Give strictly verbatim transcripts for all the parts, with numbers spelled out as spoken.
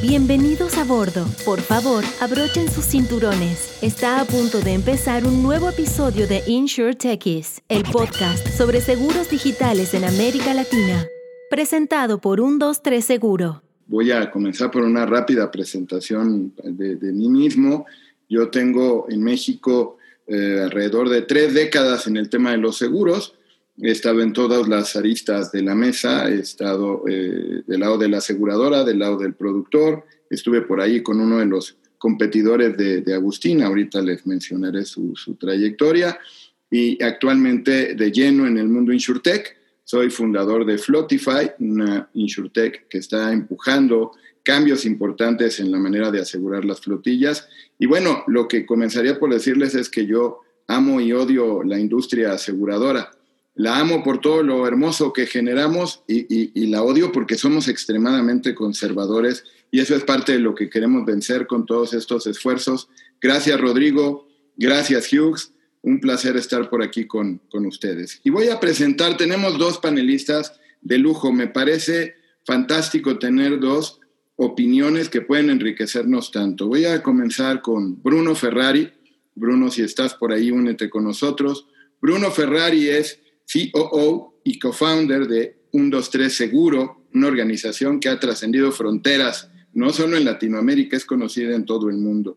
Bienvenidos a bordo. Por favor, abrochen sus cinturones. Está a punto de empezar un nuevo episodio de Insure Techies, el podcast sobre seguros digitales en América Latina, presentado por ciento veintitrés Seguro. Voy a comenzar por una rápida presentación de, de mí mismo. Yo tengo en México eh, alrededor de tres décadas en el tema de los seguros. He estado en todas las aristas de la mesa, he estado eh, del lado de la aseguradora, del lado del productor. Estuve por ahí con uno de los competidores de, de Agustín, ahorita les mencionaré su, su trayectoria. Y actualmente de lleno en el mundo InsurTech, soy fundador de Floatify, una InsurTech que está empujando cambios importantes en la manera de asegurar las flotillas. Y bueno, lo que comenzaría por decirles es que yo amo y odio la industria aseguradora. La amo por todo lo hermoso que generamos y, y, y la odio porque somos extremadamente conservadores y eso es parte de lo que queremos vencer con todos estos esfuerzos. Gracias, Rodrigo. Gracias, Hughes. Un placer estar por aquí con, con ustedes. Y voy a presentar, tenemos dos panelistas de lujo. Me parece fantástico tener dos opiniones que pueden enriquecernos tanto. Voy a comenzar con Bruno Ferrari. Bruno, si estás por ahí, únete con nosotros. Bruno Ferrari es C O O y co-founder de ciento veintitrés Seguro, una organización que ha trascendido fronteras, no solo en Latinoamérica, es conocida en todo el mundo.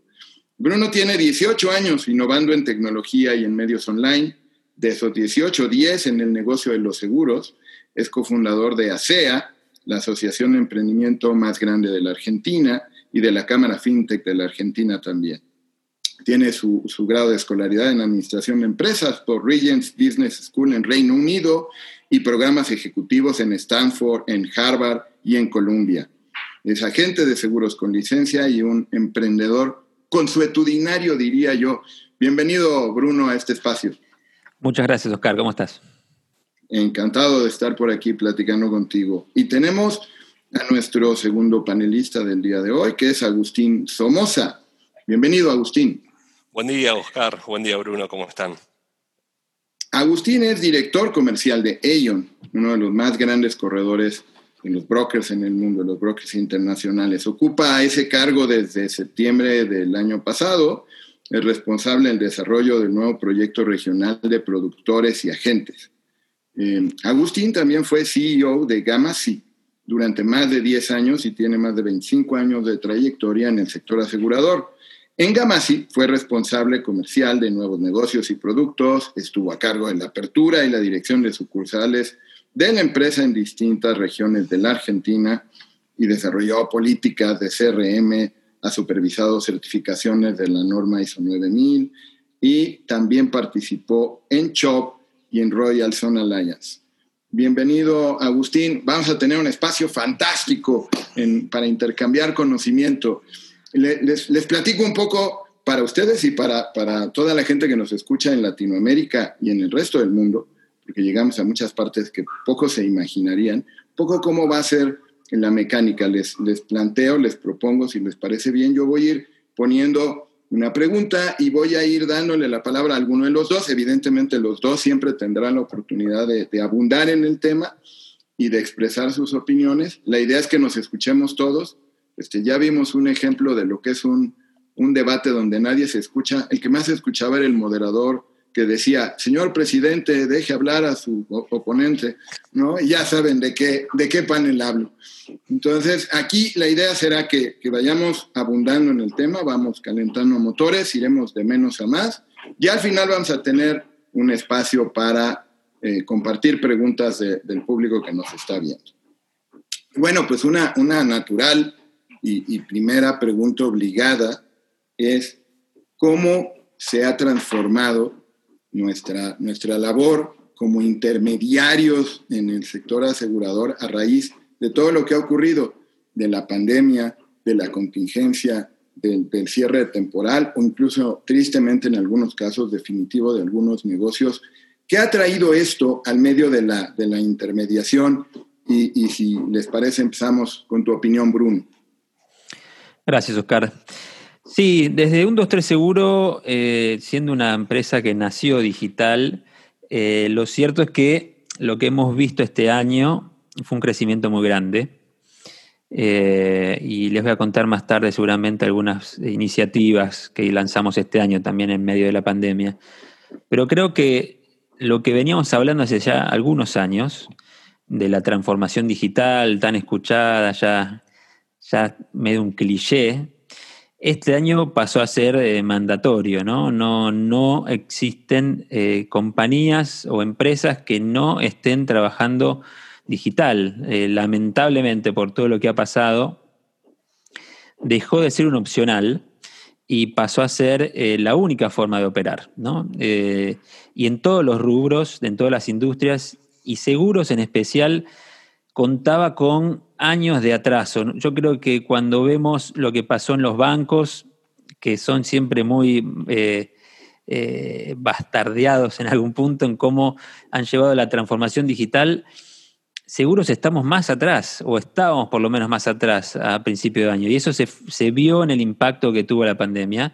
Bruno tiene dieciocho años innovando en tecnología y en medios online, de esos dieciocho, diez en el negocio de los seguros, es cofundador de ASEA, la asociación de emprendimiento más grande de la Argentina y de la Cámara FinTech de la Argentina también. Tiene su, su grado de escolaridad en Administración de Empresas por Regents Business School en Reino Unido y programas ejecutivos en Stanford, en Harvard y en Colombia. Es agente de seguros con licencia y un emprendedor consuetudinario, diría yo. Bienvenido, Bruno, a este espacio. Muchas gracias, Oscar. ¿Cómo estás? Encantado de estar por aquí platicando contigo. Y tenemos a nuestro segundo panelista del día de hoy, que es Agustín Somosa. Bienvenido, Agustín. Buen día, Oscar. Buen día, Bruno. ¿Cómo están? Agustín es director comercial de Aon, uno de los más grandes corredores de los brokers en el mundo, los brokers internacionales. Ocupa ese cargo desde septiembre del año pasado. Es responsable del desarrollo del nuevo proyecto regional de productores y agentes. Eh, Agustín también fue C E O de Gamasi durante más de diez años y tiene más de veinticinco años de trayectoria en el sector asegurador. En Gamasi fue responsable comercial de nuevos negocios y productos, estuvo a cargo de la apertura y la dirección de sucursales de la empresa en distintas regiones de la Argentina y desarrolló políticas de C R M, ha supervisado certificaciones de la norma I S O nueve mil y también participó en CHOP y en Royal Sun Alliance. Bienvenido, Agustín. Vamos a tener un espacio fantástico en, para intercambiar conocimiento. Les, les platico un poco para ustedes y para, para toda la gente que nos escucha en Latinoamérica y en el resto del mundo, porque llegamos a muchas partes que poco se imaginarían, poco cómo va a ser la mecánica. Les, les planteo, les propongo, si les parece bien, yo voy a ir poniendo una pregunta y voy a ir dándole la palabra a alguno de los dos. Evidentemente los dos siempre tendrán la oportunidad de, de abundar en el tema y de expresar sus opiniones. La idea es que nos escuchemos todos. Este, ya vimos un ejemplo de lo que es un, un debate donde nadie se escucha. El que más se escuchaba era el moderador que decía, señor presidente, deje hablar a su oponente, ¿no? Y ya saben de qué, de qué panel hablo. Entonces, aquí la idea será que, que vayamos abundando en el tema, vamos calentando motores, iremos de menos a más, y al final vamos a tener un espacio para eh, compartir preguntas de, del público que nos está viendo. Bueno, pues una, una natural y, y primera pregunta obligada es ¿cómo se ha transformado Nuestra, nuestra labor como intermediarios en el sector asegurador a raíz de todo lo que ha ocurrido, de la pandemia, de la contingencia, del, del cierre temporal o incluso, tristemente, en algunos casos definitivo de algunos negocios? ¿Qué ha traído esto al medio de la, de la intermediación? Y, y si les parece, empezamos con tu opinión, Bruno. Gracias, Oscar. Sí, desde ciento veintitrés Seguro, eh, siendo una empresa que nació digital, eh, lo cierto es que lo que hemos visto este año fue un crecimiento muy grande. Eh, y les voy a contar más tarde seguramente algunas iniciativas que lanzamos este año también en medio de la pandemia. Pero creo que lo que veníamos hablando hace ya algunos años, de la transformación digital tan escuchada, ya, ya medio un cliché, este año pasó a ser eh, mandatorio, ¿no? No, no existen eh, compañías o empresas que no estén trabajando digital. Eh, lamentablemente, por todo lo que ha pasado, dejó de ser un opcional y pasó a ser eh, la única forma de operar, ¿no? Eh, y en todos los rubros, en todas las industrias y seguros en especial, contaba con años de atraso. Yo creo que cuando vemos lo que pasó en los bancos, que son siempre muy eh, eh, bastardeados en algún punto en cómo han llevado la transformación digital, seguros estamos más atrás, o estábamos por lo menos más atrás a principio de año. Y eso se, se vio en el impacto que tuvo la pandemia.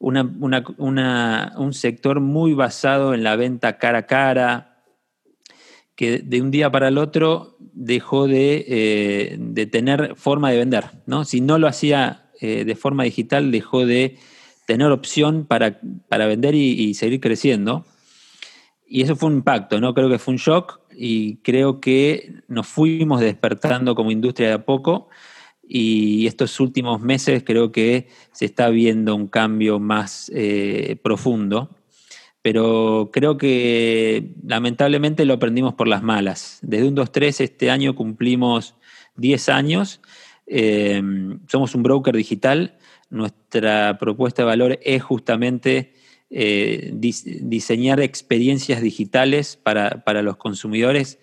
Una, una, una, un sector muy basado en la venta cara a cara, que de un día para el otro dejó de, eh, de tener forma de vender, ¿no? Si no lo hacía eh, de forma digital, dejó de tener opción para, para vender y, y seguir creciendo. Y eso fue un impacto, ¿no? Creo que fue un shock y creo que nos fuimos despertando como industria de a poco, y estos últimos meses creo que se está viendo un cambio más eh, profundo, pero creo que lamentablemente lo aprendimos por las malas. Desde uno dos tres este año cumplimos diez años, eh, somos un broker digital, nuestra propuesta de valor es justamente... Eh, dis, diseñar experiencias digitales para, para los consumidores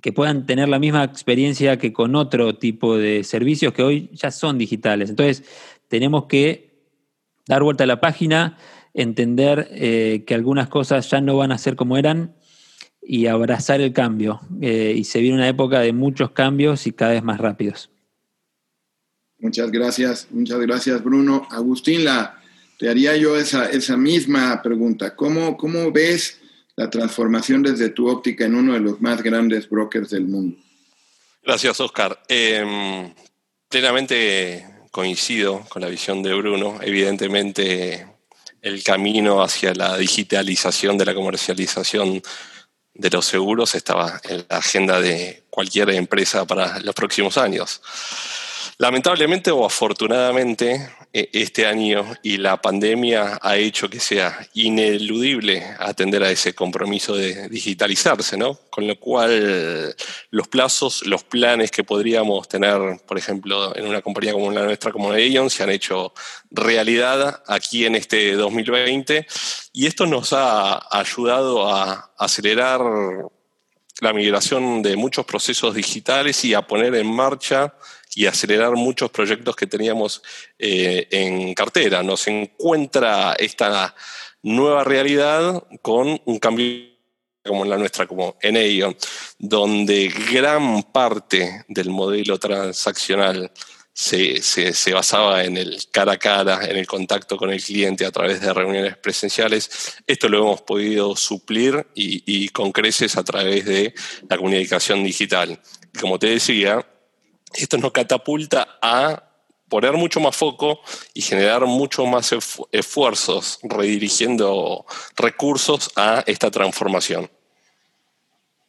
que puedan tener la misma experiencia que con otro tipo de servicios que hoy ya son digitales. Entonces tenemos que dar vuelta a la página, entender eh, que algunas cosas ya no van a ser como eran y abrazar el cambio. Eh, y se viene una época de muchos cambios y cada vez más rápidos. Muchas gracias, muchas gracias, Bruno. Agustín, la te haría yo esa, esa misma pregunta. ¿Cómo, ¿Cómo ves la transformación desde tu óptica en uno de los más grandes brokers del mundo? Gracias, Oscar. Eh, plenamente coincido con la visión de Bruno. Evidentemente, el camino hacia la digitalización de la comercialización de los seguros estaba en la agenda de cualquier empresa para los próximos años. Lamentablemente o afortunadamente, este año y la pandemia ha hecho que sea ineludible atender a ese compromiso de digitalizarse, ¿no? Con lo cual, los plazos, los planes que podríamos tener, por ejemplo, en una compañía como la nuestra, como Aon, se han hecho realidad aquí en este dos mil veinte, y esto nos ha ayudado a acelerar la migración de muchos procesos digitales y a poner en marcha y acelerar muchos proyectos que teníamos eh, en cartera. Nos encuentra esta nueva realidad con un cambio como la nuestra, como en Aon, donde gran parte del modelo transaccional se, se, se basaba en el cara a cara, en el contacto con el cliente a través de reuniones presenciales. Esto lo hemos podido suplir y, y con creces a través de la comunicación digital. Como te decía, esto nos catapulta a poner mucho más foco y generar mucho más esfuerzos redirigiendo recursos a esta transformación.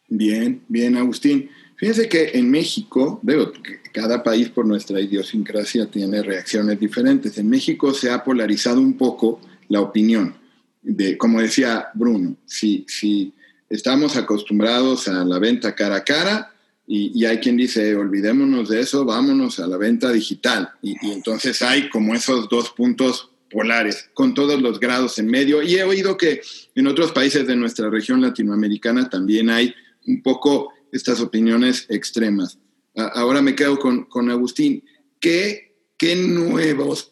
Bien, bien, Agustín. Fíjense que en México, digo, cada país por nuestra idiosincrasia tiene reacciones diferentes. En México se ha polarizado un poco la opinión de, como decía Bruno, si, si estamos acostumbrados a la venta cara a cara, Y, y hay quien dice, olvidémonos de eso, vámonos a la venta digital. Y, y entonces hay como esos dos puntos polares, con todos los grados en medio. Y he oído que en otros países de nuestra región latinoamericana también hay un poco estas opiniones extremas. A, ahora me quedo con, con Agustín. ¿Qué, qué, nuevos,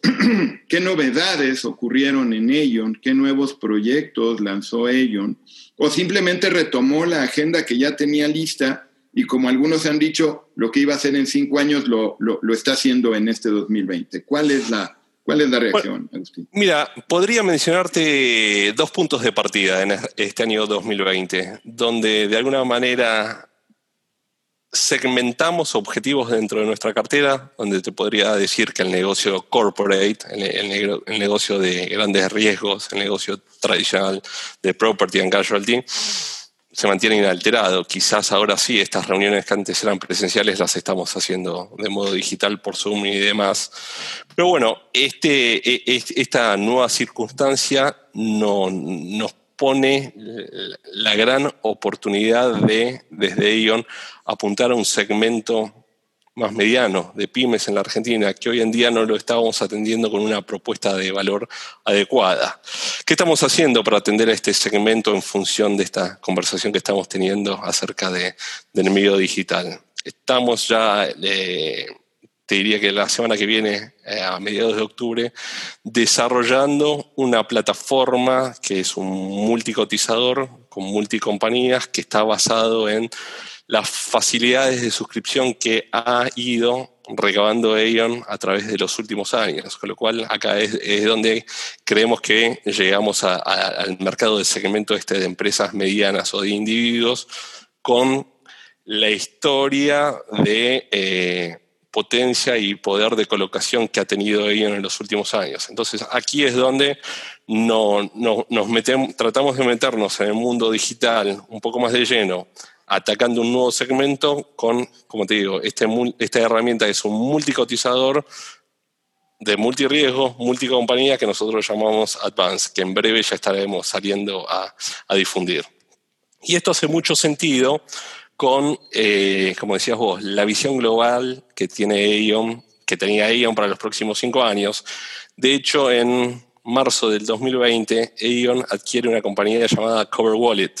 ¿Qué novedades ocurrieron en Aon? ¿Qué nuevos proyectos lanzó Aon? ¿O simplemente retomó la agenda que ya tenía lista? Y como algunos han dicho, lo que iba a hacer en cinco años lo, lo, lo está haciendo en este dos mil veinte. ¿Cuál es la, cuál es la reacción, bueno, Agustín? Mira, podría mencionarte dos puntos de partida en este año dos mil veinte, donde de alguna manera segmentamos objetivos dentro de nuestra cartera, donde te podría decir que el negocio corporate, el, el, el negocio de grandes riesgos, el negocio tradicional de property and casualty, se mantiene inalterado. Quizás ahora sí, estas reuniones que antes eran presenciales las estamos haciendo de modo digital por Zoom y demás. Pero bueno, este, esta nueva circunstancia no, nos pone la gran oportunidad de, desde Aon, apuntar a un segmento más mediano de pymes en la Argentina, que hoy en día no lo estábamos atendiendo con una propuesta de valor adecuada. ¿Qué estamos haciendo para atender a este segmento en función de esta conversación que estamos teniendo acerca de, del medio digital? Estamos ya, eh, te diría que la semana que viene, eh, a mediados de octubre, desarrollando una plataforma que es un multicotizador con multicompañías que está basado en las facilidades de suscripción que ha ido recabando Aon a través de los últimos años, con lo cual acá es, es donde creemos que llegamos a, a, al mercado del segmento este de empresas medianas o de individuos con la historia de eh, potencia y poder de colocación que ha tenido Aon en los últimos años. Entonces aquí es donde no, no, nos metemos, tratamos de meternos en el mundo digital un poco más de lleno, atacando un nuevo segmento con, como te digo, este, esta herramienta es un multicotizador de multirriesgo, multicompañía, que nosotros llamamos Advance, que en breve ya estaremos saliendo a, a difundir. Y esto hace mucho sentido con, eh, como decías vos, la visión global que tiene Aon, que tenía Aon para los próximos cinco años. De hecho, en marzo del dos mil veinte, Aon adquiere una compañía llamada CoverWallet,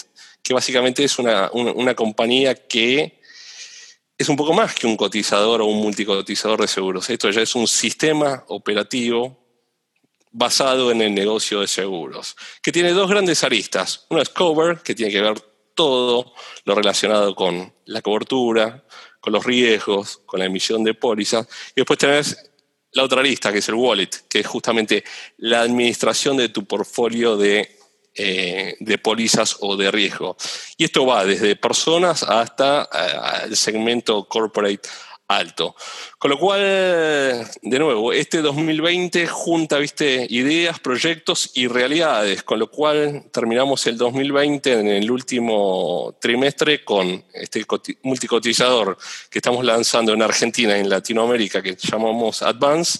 que básicamente es una, una, una compañía que es un poco más que un cotizador o un multicotizador de seguros. Esto ya es un sistema operativo basado en el negocio de seguros, que tiene dos grandes aristas. Uno es Cover, que tiene que ver todo lo relacionado con la cobertura, con los riesgos, con la emisión de pólizas. Y después tenés la otra arista, que es el Wallet, que es justamente la administración de tu portfolio de Eh, de pólizas o de riesgo. Y esto va desde personas hasta eh, el segmento corporate alto. Con lo cual, de nuevo, este dos mil veinte junta, viste, ideas, proyectos y realidades, con lo cual terminamos el dos mil veinte en el último trimestre con este multicotizador que estamos lanzando en Argentina y en Latinoamérica, que llamamos Advance,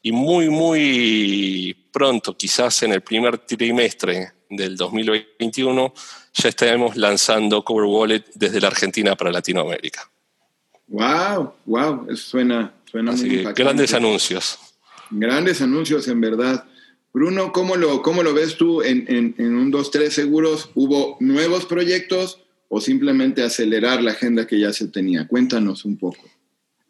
y muy, muy pronto, quizás en el primer trimestre del dos mil veintiuno, ya estaremos lanzando CoverWallet desde la Argentina para Latinoamérica. ¡Wow! ¡Wow! Eso suena, suena muy impactante. Grandes anuncios. Grandes anuncios, en verdad. Bruno, ¿cómo lo, cómo lo ves tú en, en, en un dos tres Seguros? ¿Hubo nuevos proyectos o simplemente acelerar la agenda que ya se tenía? Cuéntanos un poco.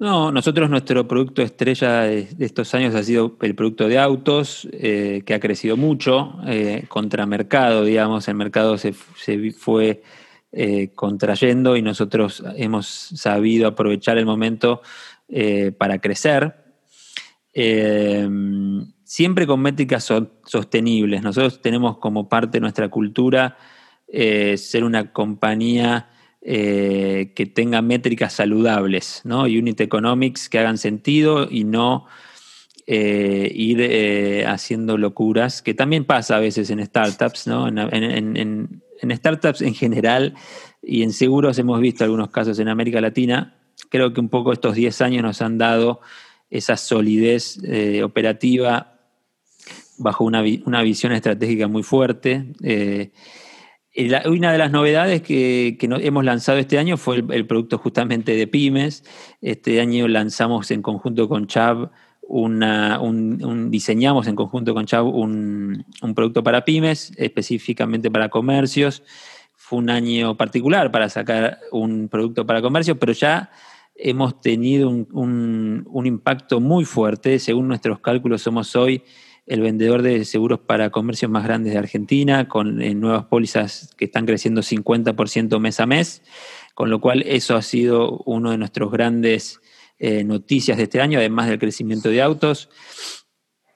No, nosotros nuestro producto estrella de estos años ha sido el producto de autos, eh, que ha crecido mucho, eh, contra mercado, digamos. El mercado se, se fue eh, contrayendo y nosotros hemos sabido aprovechar el momento eh, para crecer. Eh, siempre con métricas so- sostenibles. Nosotros tenemos como parte de nuestra cultura eh, ser una compañía Eh, que tenga métricas saludables, ¿no? Unit economics que hagan sentido y no eh, ir eh, haciendo locuras, que también pasa a veces en startups, ¿no? En, en, en, en startups en general y en seguros hemos visto algunos casos en América Latina. Creo que un poco estos diez años nos han dado esa solidez eh, operativa bajo una, una visión estratégica muy fuerte. Eh, Una de las novedades que, que hemos lanzado este año fue el, el producto justamente de pymes. Este año lanzamos en conjunto con Chav, una, un, un, diseñamos en conjunto con Chav un, un producto para pymes, específicamente para comercios. Fue un año particular para sacar un producto para comercios, pero ya hemos tenido un, un, un impacto muy fuerte. Según nuestros cálculos, somos hoy el vendedor de seguros para comercios más grandes de Argentina, con eh, nuevas pólizas que están creciendo cincuenta por ciento mes a mes, con lo cual eso ha sido uno de nuestros grandes eh, noticias de este año, además del crecimiento de autos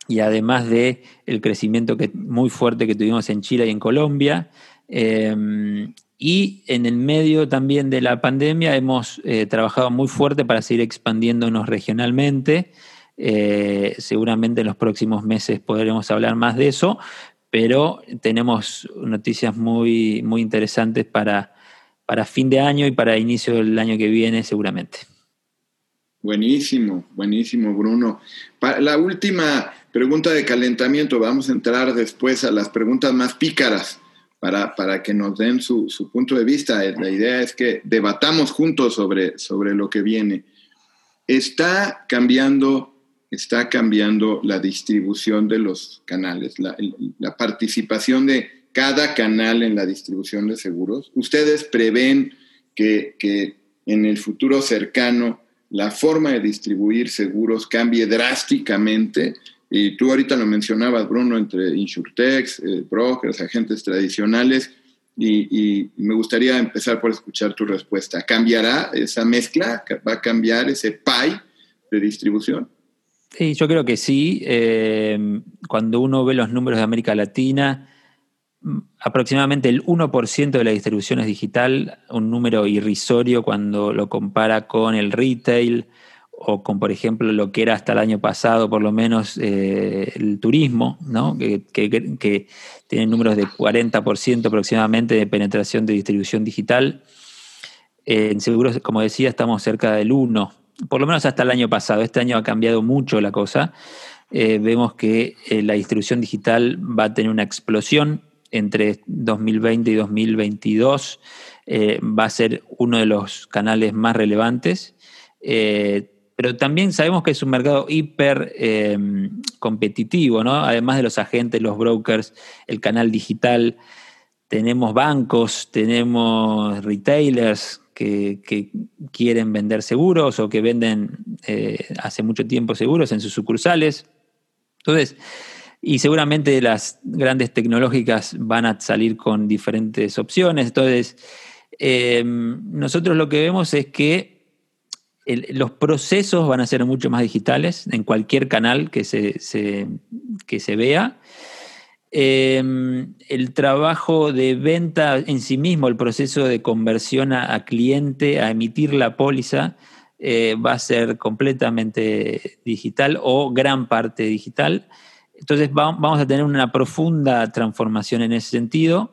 y además de el crecimiento que, muy fuerte que tuvimos en Chile y en Colombia. Eh, Y en el medio también de la pandemia hemos eh, trabajado muy fuerte para seguir expandiéndonos regionalmente. Eh, seguramente en los próximos meses podremos hablar más de eso, pero tenemos noticias muy, muy interesantes para, para fin de año y para inicio del año que viene seguramente. Buenísimo, buenísimo, Bruno. Para la última pregunta de calentamiento, vamos a entrar después a las preguntas más pícaras. Para, para que nos den su, su punto de vista. La idea es que debatamos juntos sobre, sobre lo que viene. Está cambiando, está cambiando la distribución de los canales, la, la participación de cada canal en la distribución de seguros. ¿Ustedes prevén que, que en el futuro cercano la forma de distribuir seguros cambie drásticamente? Y tú ahorita lo mencionabas, Bruno, entre insurtechs, eh, brokers, agentes tradicionales, y, y me gustaría empezar por escuchar tu respuesta. ¿Cambiará esa mezcla? ¿Va a cambiar ese pie de distribución? Sí, yo creo que sí. Eh, cuando uno ve los números de América Latina, aproximadamente el uno por ciento de la distribución es digital, un número irrisorio cuando lo compara con el retail, o con, por ejemplo, lo que era hasta el año pasado, por lo menos, eh, el turismo, ¿no? que, que, que tiene números de cuarenta por ciento aproximadamente de penetración de distribución digital. Eh, en seguros, como decía, estamos cerca del uno por ciento, por lo menos hasta el año pasado. Este año ha cambiado mucho la cosa. Eh, vemos que eh, la distribución digital va a tener una explosión entre dos mil veinte y dos mil veintidós. Eh, va a ser uno de los canales más relevantes. Eh, Pero también sabemos que es un mercado hiper eh, competitivo, ¿no? Además de los agentes, los brokers, el canal digital, tenemos bancos, tenemos retailers que, que quieren vender seguros o que venden eh, hace mucho tiempo seguros en sus sucursales. Entonces, y seguramente las grandes tecnológicas van a salir con diferentes opciones. Entonces, eh, nosotros lo que vemos es que El, los procesos van a ser mucho más digitales en cualquier canal que se, se, que se vea. Eh, el trabajo de venta en sí mismo, el proceso de conversión a, a cliente, a emitir la póliza, eh, va a ser completamente digital o gran parte digital. Entonces va, vamos a tener una profunda transformación en ese sentido.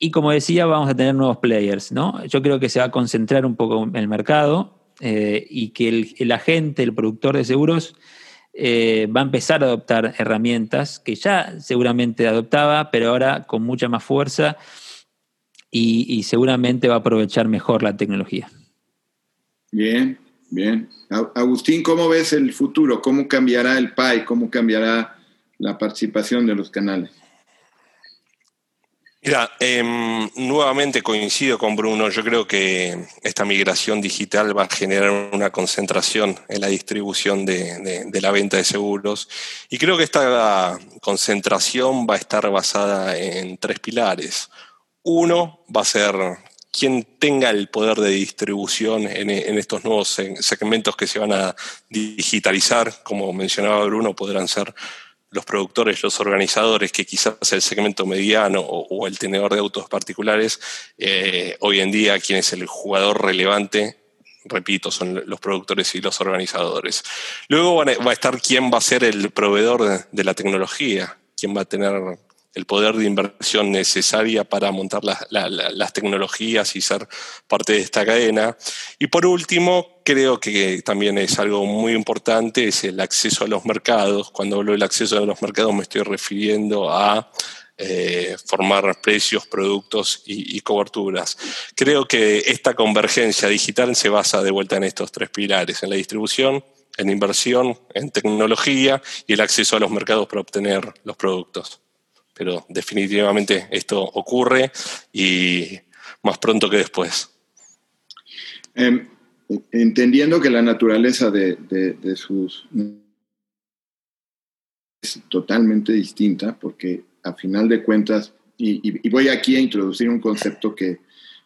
Y como decía, vamos a tener nuevos players, ¿no? Yo creo que se va a concentrar un poco el mercado eh, y que el, el agente, el productor de seguros, eh, va a empezar a adoptar herramientas que ya seguramente adoptaba, pero ahora con mucha más fuerza y, y seguramente va a aprovechar mejor la tecnología. Bien, bien. Agustín, ¿cómo ves el futuro? ¿Cómo cambiará el pie? ¿Cómo cambiará la participación de los canales? Mira, eh, nuevamente coincido con Bruno. Yo creo que esta migración digital va a generar una concentración en la distribución de, de, de la venta de seguros, y creo que esta concentración va a estar basada en tres pilares. Uno va a ser quien tenga el poder de distribución en, en estos nuevos segmentos que se van a digitalizar. Como mencionaba Bruno, podrán ser los productores, los organizadores, que quizás el segmento mediano o, o el tenedor de autos particulares, eh, hoy en día quien es el jugador relevante, repito, son los productores y los organizadores. Luego van a, va a estar quién va a ser el proveedor de, de la tecnología, quién va a tener el poder de inversión necesaria para montar las, la, la, las tecnologías y ser parte de esta cadena. Y por último, creo que también es algo muy importante, es el acceso a los mercados. Cuando hablo del acceso a los mercados me estoy refiriendo a eh, formar precios, productos y, y coberturas. Creo que esta convergencia digital se basa de vuelta en estos tres pilares: en la distribución, en inversión, en tecnología y el acceso a los mercados para obtener los productos. Pero definitivamente esto ocurre, y más pronto que después. Eh, entendiendo que la naturaleza de, de, de sus es totalmente distinta, porque a final de cuentas, y, y, y voy aquí a introducir un concepto que,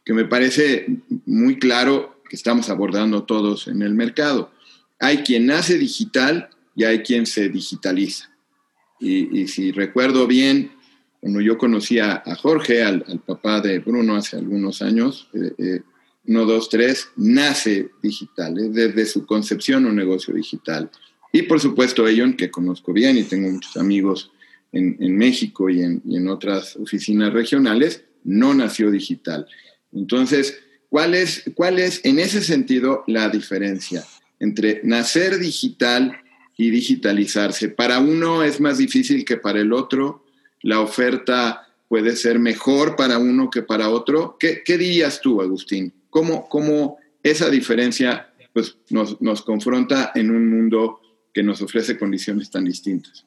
que me parece muy claro que estamos abordando todos en el mercado. Hay quien nace digital y hay quien se digitaliza. Y, y si recuerdo bien, Bueno, yo conocí a, a Jorge, al, al papá de Bruno, hace algunos años. Eh, eh, uno, dos, tres, nace digital, eh, desde su concepción un negocio digital. Y por supuesto Aon, que conozco bien y tengo muchos amigos en, en México y en, y en otras oficinas regionales, no nació digital. Entonces, ¿cuál es, cuál es en ese sentido la diferencia entre nacer digital y digitalizarse? Para uno es más difícil que para el otro, la oferta puede ser mejor para uno que para otro. ¿Qué, qué dirías tú, Agustín? ¿Cómo, cómo esa diferencia pues, nos, nos confronta en un mundo que nos ofrece condiciones tan distintas?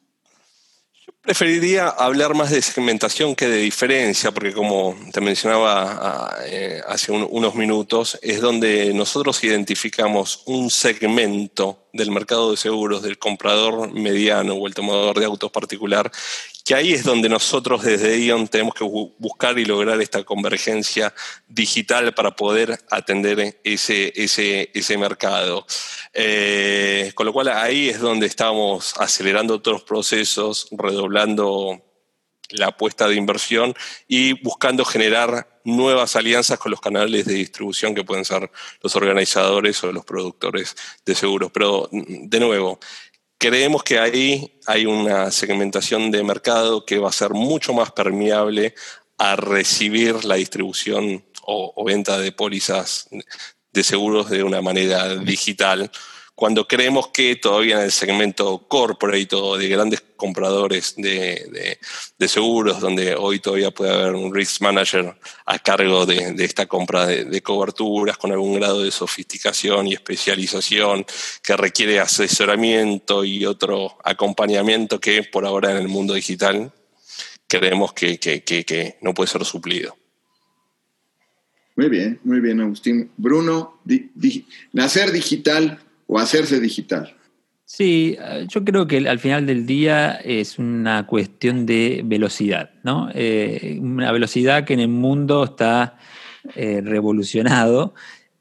Yo preferiría hablar más de segmentación que de diferencia, porque como te mencionaba eh, hace un, unos minutos, es donde nosotros identificamos un segmento del mercado de seguros, del comprador mediano o el tomador de autos particular, que ahí es donde nosotros desde Aon tenemos que bu- buscar y lograr esta convergencia digital para poder atender ese, ese, ese mercado. Eh, con lo cual ahí es donde estamos acelerando otros procesos, redoblando la apuesta de inversión y buscando generar nuevas alianzas con los canales de distribución que pueden ser los organizadores o los productores de seguros. Pero, de nuevo, creemos que ahí hay una segmentación de mercado que va a ser mucho más permeable a recibir la distribución o, o venta de pólizas de seguros de una manera digital, cuando creemos que todavía en el segmento corporate o de grandes compradores de, de, de seguros, donde hoy todavía puede haber un risk manager a cargo de, de esta compra de, de coberturas con algún grado de sofisticación y especialización que requiere asesoramiento y otro acompañamiento que por ahora en el mundo digital creemos que, que, que, que no puede ser suplido. Muy bien, muy bien, Agustín. Bruno, di, di, nacer digital o hacerse digital. Sí, yo creo que al final del día es una cuestión de velocidad, ¿no? Eh, una velocidad que en el mundo está eh, revolucionado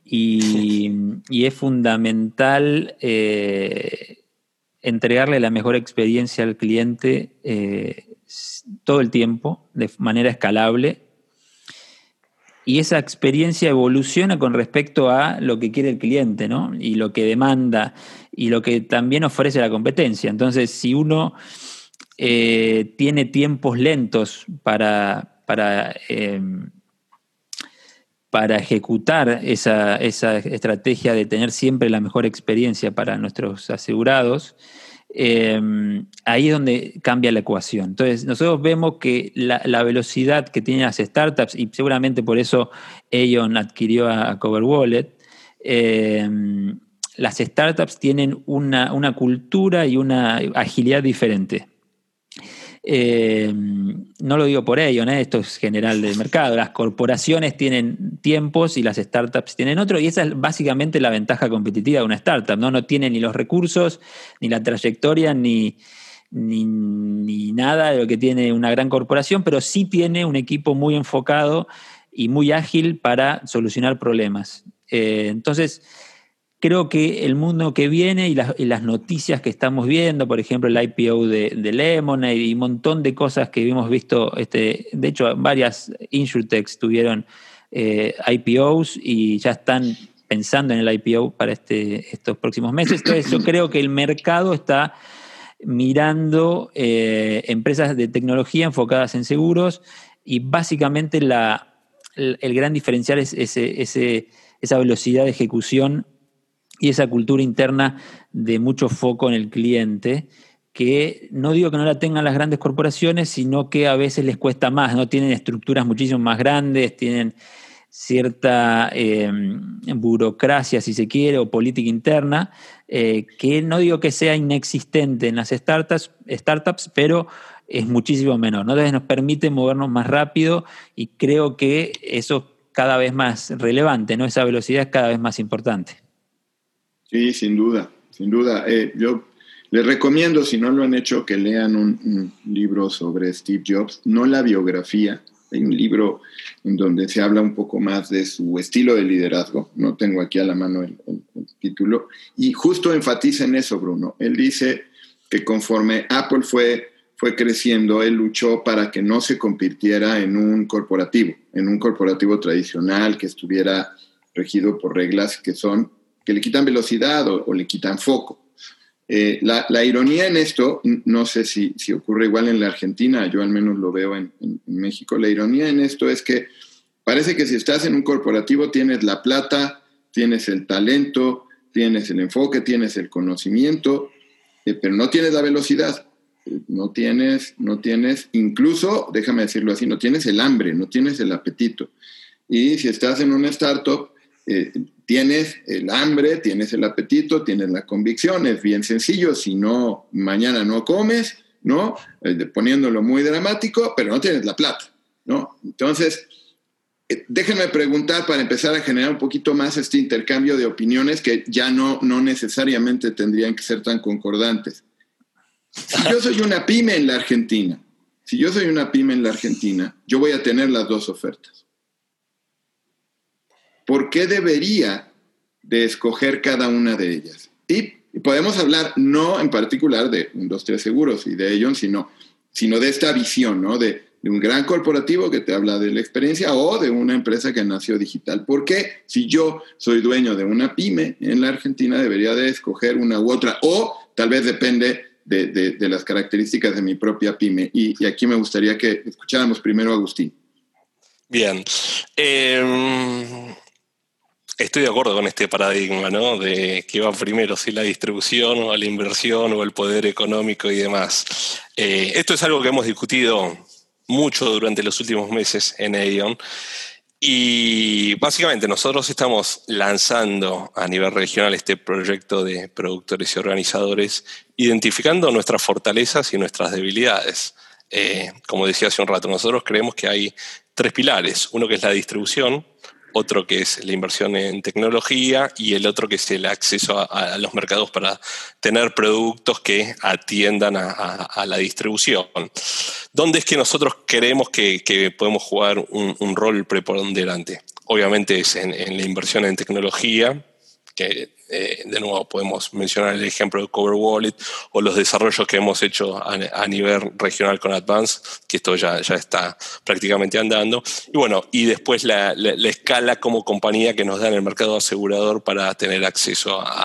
y, y es fundamental eh, entregarle la mejor experiencia al cliente eh, todo el tiempo, de manera escalable. Y esa experiencia evoluciona con respecto a lo que quiere el cliente, ¿no? Y lo que demanda y lo que también ofrece la competencia. Entonces, si uno eh, tiene tiempos lentos para, para, eh, para ejecutar esa, esa estrategia de tener siempre la mejor experiencia para nuestros asegurados, eh, ahí es donde cambia la ecuación. Entonces nosotros vemos que la, la velocidad que tienen las startups, y seguramente por eso Aon adquirió a, a CoverWallet, eh, las startups tienen una, una cultura y una agilidad diferente. Eh, no lo digo por Aon, ¿eh? Esto es general del mercado. Las corporaciones tienen tiempos y las startups tienen otro, y esa es básicamente la ventaja competitiva de una startup, ¿no? No tiene ni los recursos, ni la trayectoria, ni, ni, ni nada de lo que tiene una gran corporación, pero sí tiene un equipo muy enfocado y muy ágil para solucionar problemas. Eh, entonces creo que el mundo que viene y las, y las noticias que estamos viendo, por ejemplo, el I P O de, de Lemonade y un montón de cosas que hemos visto, este, de hecho, varias InsurTechs tuvieron eh, I P Os y ya están pensando en el I P O para este, estos próximos meses. Entonces, yo creo que el mercado está mirando eh, empresas de tecnología enfocadas en seguros y básicamente la, el, el gran diferencial es ese, ese, esa velocidad de ejecución y esa cultura interna de mucho foco en el cliente, que no digo que no la tengan las grandes corporaciones, sino que a veces les cuesta más, ¿no? Tienen estructuras muchísimo más grandes, tienen cierta eh, burocracia, si se quiere, o política interna, eh, que no digo que sea inexistente en las startups, startups pero es muchísimo menor, ¿no? Entonces nos permite movernos más rápido y creo que eso es cada vez más relevante, ¿no? Esa velocidad es cada vez más importante. Sí, sin duda, sin duda. Eh, yo les recomiendo, si no lo han hecho, que lean un, un libro sobre Steve Jobs, no la biografía. Hay un libro en donde se habla un poco más de su estilo de liderazgo. No tengo aquí a la mano el, el, el título. Y justo enfatiza en eso, Bruno. Él dice que conforme Apple fue, fue creciendo, él luchó para que no se convirtiera en un corporativo, en un corporativo tradicional que estuviera regido por reglas que son, que le quitan velocidad o, o le quitan foco. Eh, la, la ironía en esto, no sé si, si ocurre igual en la Argentina, yo al menos lo veo en, en México, la ironía en esto es que parece que si estás en un corporativo tienes la plata, tienes el talento, tienes el enfoque, tienes el conocimiento, eh, pero no tienes la velocidad, eh, no tienes, no tienes, incluso, déjame decirlo así, no tienes el hambre, no tienes el apetito. Y si estás en una startup, eh, tienes el hambre, tienes el apetito, tienes la convicción, es bien sencillo, si no, mañana no comes, ¿no? Eh, poniéndolo muy dramático, pero no tienes la plata, ¿no? Entonces, eh, déjenme preguntar para empezar a generar un poquito más este intercambio de opiniones que ya no, no necesariamente tendrían que ser tan concordantes. Si yo soy una pyme en la Argentina, si yo soy una pyme en la Argentina, yo voy a tener las dos ofertas. ¿Por qué debería de escoger cada una de ellas? Y podemos hablar no en particular de uno dos tres Seguros y de Aon, sino, sino de esta visión, ¿no? De, de un gran corporativo que te habla de la experiencia o de una empresa que nació digital. ¿Por qué si yo soy dueño de una pyme en la Argentina debería de escoger una u otra? O tal vez depende de, de, de las características de mi propia pyme. Y, y aquí me gustaría que escucháramos primero a Agustín. Bien. Eh... Estoy de acuerdo con este paradigma, ¿no? De qué va primero, si la distribución o la inversión o el poder económico y demás. Eh, esto es algo que hemos discutido mucho durante los últimos meses en Aon. Y básicamente nosotros estamos lanzando a nivel regional este proyecto de productores y organizadores, identificando nuestras fortalezas y nuestras debilidades. Eh, como decía hace un rato, nosotros creemos que hay tres pilares. Uno que es la distribución, otro que es la inversión en tecnología y el otro que es el acceso a, a los mercados para tener productos que atiendan a, a, a la distribución. ¿Dónde es que nosotros creemos que, que podemos jugar un, un rol preponderante? Obviamente es en, en la inversión en tecnología, que eh, de nuevo podemos mencionar el ejemplo de CoverWallet o los desarrollos que hemos hecho a, a nivel regional con Advance, que esto ya, ya está prácticamente andando. Y bueno, y después la, la, la escala como compañía que nos da en el mercado asegurador para tener acceso a,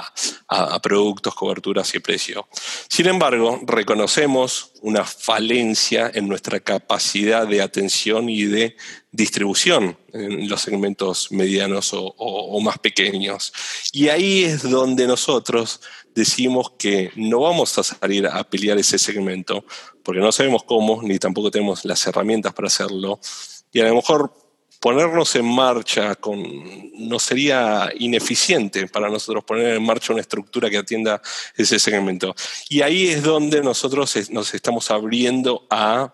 a, a productos, coberturas y precio. Sin embargo, reconocemos una falencia en nuestra capacidad de atención y de distribución en los segmentos medianos o, o, o más pequeños. Y ahí es donde nosotros decimos que no vamos a salir a pelear ese segmento porque no sabemos cómo ni tampoco tenemos las herramientas para hacerlo. Y a lo mejor ponernos en marcha con, no sería ineficiente para nosotros poner en marcha una estructura que atienda ese segmento. Y ahí es donde nosotros nos estamos abriendo a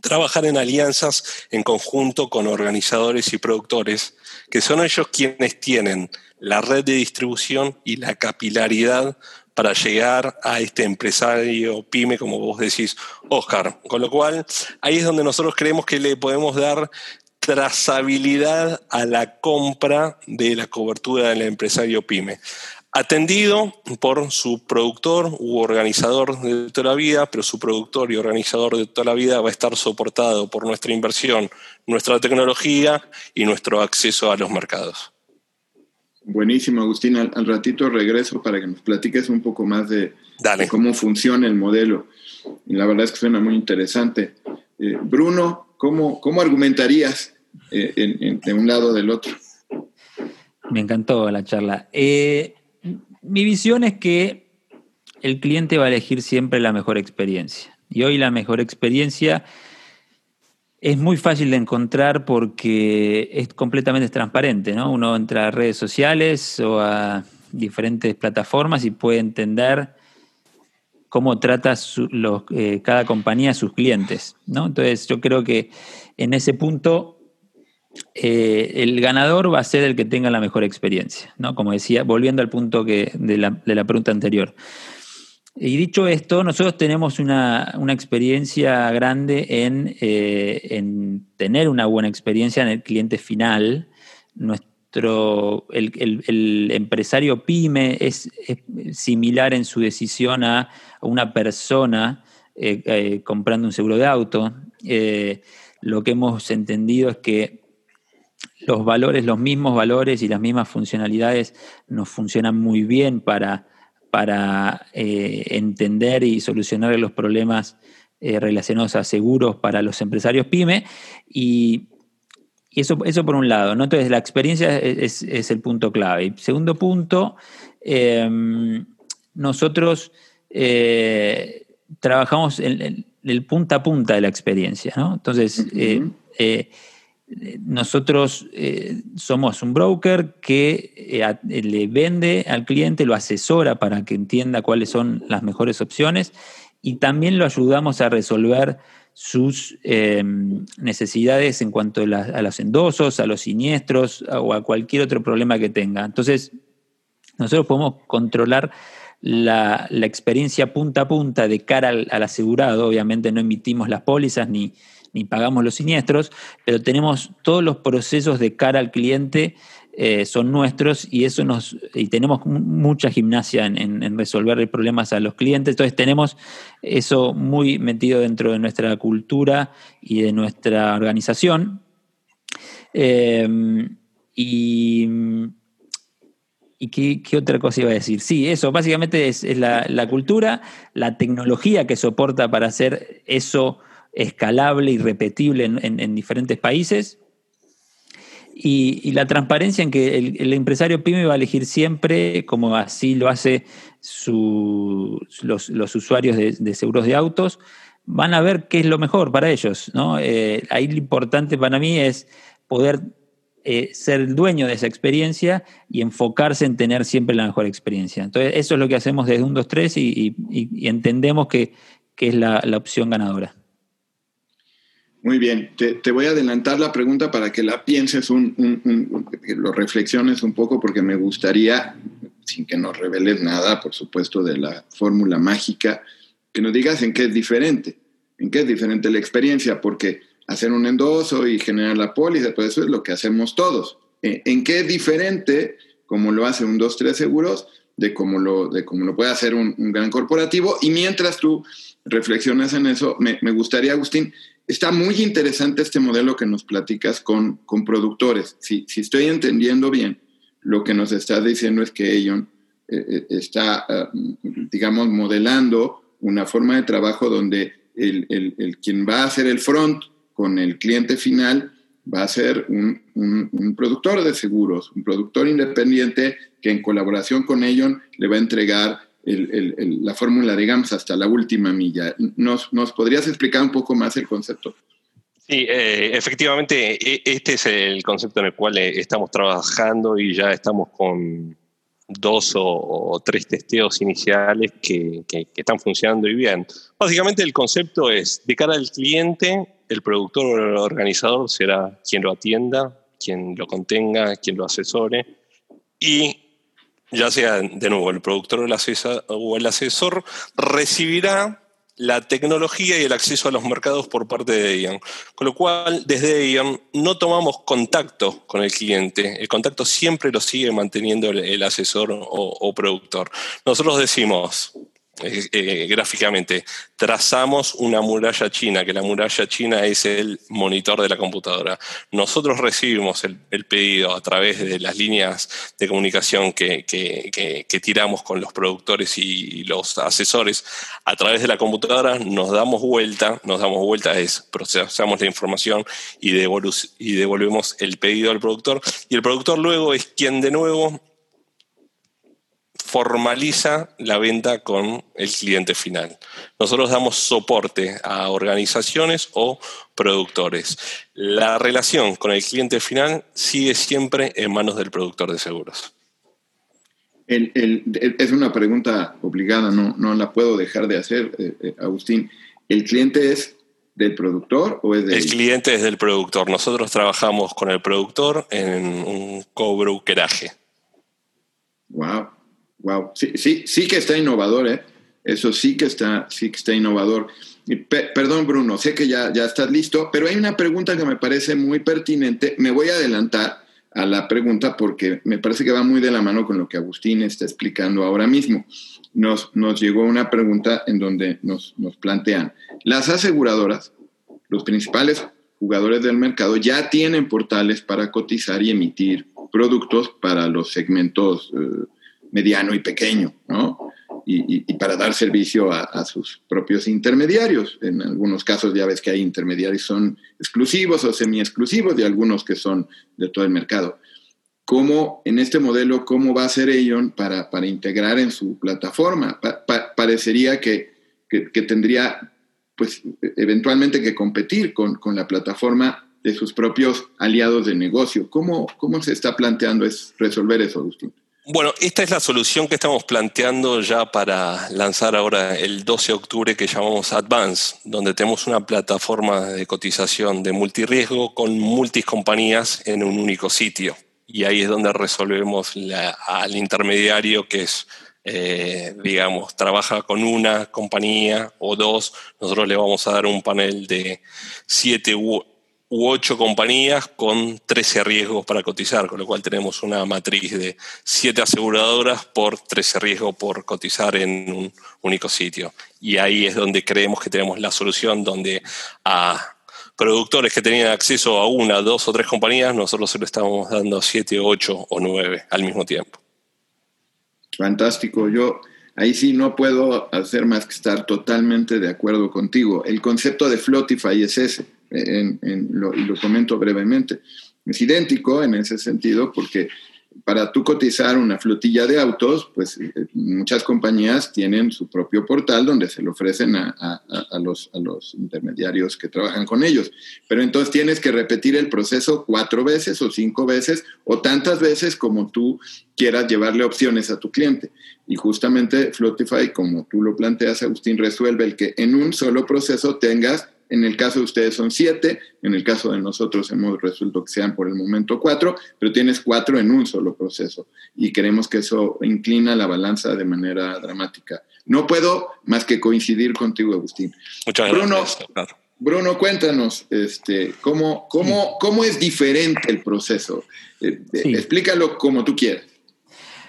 trabajar en alianzas en conjunto con organizadores y productores, que son ellos quienes tienen la red de distribución y la capilaridad para llegar a este empresario pyme, como vos decís, Oscar. Con lo cual, ahí es donde nosotros creemos que le podemos dar trazabilidad a la compra de la cobertura del empresario pyme, atendido por su productor u organizador de toda la vida, pero su productor y organizador de toda la vida va a estar soportado por nuestra inversión, nuestra tecnología y nuestro acceso a los mercados. Buenísimo, Agustín. Al, al ratito regreso para que nos platiques un poco más de, de cómo funciona el modelo. La verdad es que suena muy interesante. Eh, Bruno, ¿cómo, cómo argumentarías eh, en, en, de un lado o del otro? Me encantó la charla. Eh... Mi visión es que el cliente va a elegir siempre la mejor experiencia. Y hoy la mejor experiencia es muy fácil de encontrar porque es completamente transparente, ¿no? Uno entra a redes sociales o a diferentes plataformas y puede entender cómo trata su, los, eh, cada compañía a sus clientes, ¿no? Entonces yo creo que en ese punto Eh, el ganador va a ser el que tenga la mejor experiencia, ¿no? Como decía, volviendo al punto que, de, la, de la pregunta anterior. Y dicho esto, nosotros tenemos una, una experiencia grande en, eh, en tener una buena experiencia en el cliente final. Nuestro, el, el, el empresario pyme es, es similar en su decisión a una persona eh, eh, comprando un seguro de auto. Eh, lo que hemos entendido es que los valores, los mismos valores y las mismas funcionalidades nos funcionan muy bien para, para eh, entender y solucionar los problemas eh, relacionados a seguros para los empresarios pyme, y, y eso, eso por un lado, ¿no? Entonces la experiencia es, es, es el punto clave. Y segundo punto, eh, nosotros eh, trabajamos en, en el punta a punta de la experiencia, ¿no? Entonces uh-huh. eh, eh, Nosotros eh, somos un broker que eh, a, le vende al cliente, lo asesora para que entienda cuáles son las mejores opciones, y también lo ayudamos a resolver sus eh, necesidades en cuanto a, la, a los endosos, a los siniestros a, o a cualquier otro problema que tenga. Entonces, nosotros podemos controlar la, la experiencia punta a punta de cara al, al asegurado. Obviamente no emitimos las pólizas ni... ni pagamos los siniestros, pero tenemos todos los procesos de cara al cliente, eh, son nuestros, y eso nos y tenemos mucha gimnasia en, en, en resolver problemas a los clientes. Entonces tenemos eso muy metido dentro de nuestra cultura y de nuestra organización. Eh, y ¿Y qué, qué otra cosa iba a decir? Sí, eso básicamente es, es la, la cultura, la tecnología que soporta para hacer eso escalable y repetible en, en, en diferentes países, y, y la transparencia en que el, el empresario pyme va a elegir siempre, como así lo hace su, los, los usuarios de, de seguros de autos, van a ver qué es lo mejor para ellos, ¿no? Eh, ahí lo importante para mí es poder eh, ser el dueño de esa experiencia y enfocarse en tener siempre la mejor experiencia. Entonces eso es lo que hacemos desde uno, dos, tres y, y, y entendemos que, que es la, la opción ganadora. Muy bien, te, te voy a adelantar la pregunta para que la pienses, un, un, un, que lo reflexiones un poco, porque me gustaría, sin que nos reveles nada, por supuesto, de la fórmula mágica, que nos digas en qué es diferente, en qué es diferente la experiencia, porque hacer un endoso y generar la póliza, pues eso es lo que hacemos todos. ¿En, en qué es diferente, como lo hace un uno dos tres Seguros, de cómo lo, de cómo lo puede hacer un, un gran corporativo? Y mientras tú reflexionas en eso, me, me gustaría, Agustín, está muy interesante este modelo que nos platicas con, con productores. Si, si estoy entendiendo bien, lo que nos estás diciendo es que Aon eh, está, eh, digamos, modelando una forma de trabajo donde el, el, el quien va a hacer el front con el cliente final va a ser un, un, un productor de seguros, un productor independiente que en colaboración con Aon le va a entregar El, el, el, la fórmula, digamos, hasta la última milla. ¿Nos, nos podrías explicar un poco más el concepto? Sí, eh, efectivamente, este es el concepto en el cual estamos trabajando, y ya estamos con dos o, o tres testeos iniciales que, que, que están funcionando y bien. Básicamente el concepto es, de cara al cliente, el productor o el organizador será quien lo atienda, quien lo contenga, quien lo asesore, y ya sea, de nuevo, el productor o el, asesor, o el asesor recibirá la tecnología y el acceso a los mercados por parte de Aon. Con lo cual, desde Aon no tomamos contacto con el cliente. El contacto siempre lo sigue manteniendo el, el asesor o, o productor. Nosotros decimos, eh, eh, gráficamente, trazamos una muralla china, que la muralla china es el monitor de la computadora. Nosotros recibimos el, el pedido a través de las líneas de comunicación que, que, que, que tiramos con los productores y los asesores. A través de la computadora nos damos vuelta, nos damos vuelta, es, procesamos la información y, devolve, y devolvemos el pedido al productor. Y el productor luego es quien de nuevo formaliza la venta con el cliente final. Nosotros damos soporte a organizaciones o productores. La relación con el cliente final sigue siempre en manos del productor de seguros. El, el, el, es una pregunta obligada, no, no la puedo dejar de hacer, eh, eh, Agustín. ¿El cliente es del productor o es del...? El cliente es del productor. Nosotros trabajamos con el productor en un co-brokeraje. Wow. Wow, sí, sí, sí que está innovador, ¿eh? Eso sí que está, sí que está innovador. Y pe- perdón, Bruno, sé que ya, ya estás listo, pero hay una pregunta que me parece muy pertinente. Me voy a adelantar a la pregunta porque me parece que va muy de la mano con lo que Agustín está explicando ahora mismo. nos, nos llegó una pregunta en donde nos, nos plantean, las aseguradoras, los principales jugadores del mercado, ya tienen portales para cotizar y emitir productos para los segmentos eh, mediano y pequeño, ¿no? Y, y, y para dar servicio a, a sus propios intermediarios. En algunos casos ya ves que hay intermediarios que son exclusivos o semi-exclusivos y algunos que son de todo el mercado. ¿Cómo, en este modelo, cómo va a ser Aon para, para integrar en su plataforma? Pa, pa, parecería que, que, que tendría, pues, eventualmente que competir con, con la plataforma de sus propios aliados de negocio. ¿Cómo, cómo se está planteando es resolver eso, Agustín? Bueno, esta es la solución que estamos planteando ya para lanzar ahora el doce de octubre, que llamamos Advance, donde tenemos una plataforma de cotización de multirriesgo con múltiples compañías en un único sitio. Y ahí es donde resolvemos la, al intermediario que es, eh, digamos, trabaja con una compañía o dos. Nosotros le vamos a dar un panel de siete u u ocho compañías con trece riesgos para cotizar, con lo cual tenemos una matriz de siete aseguradoras por trece riesgos por cotizar en un único sitio. Y ahí es donde creemos que tenemos la solución, donde a productores que tenían acceso a una, dos o tres compañías, nosotros se lo estamos dando siete, ocho o nueve al mismo tiempo. Fantástico. Yo ahí sí no puedo hacer más que estar totalmente de acuerdo contigo. El concepto de Floatify es ese. En, en lo, y lo comento brevemente, es idéntico en ese sentido, porque para tú cotizar una flotilla de autos, pues eh, muchas compañías tienen su propio portal donde se lo ofrecen a, a, a, los, a los intermediarios que trabajan con ellos, pero entonces tienes que repetir el proceso cuatro veces o cinco veces o tantas veces como tú quieras llevarle opciones a tu cliente. Y justamente Floatify, como tú lo planteas, Agustín, resuelve el que en un solo proceso tengas. En el caso de ustedes son siete, en el caso de nosotros hemos resuelto que sean por el momento cuatro, pero tienes cuatro en un solo proceso y creemos que eso inclina la balanza de manera dramática. No puedo más que coincidir contigo, Agustín. Muchas Bruno, gracias. Claro. Bruno, cuéntanos este, ¿cómo, cómo, cómo es diferente el proceso. Eh, sí. Explícalo como tú quieras.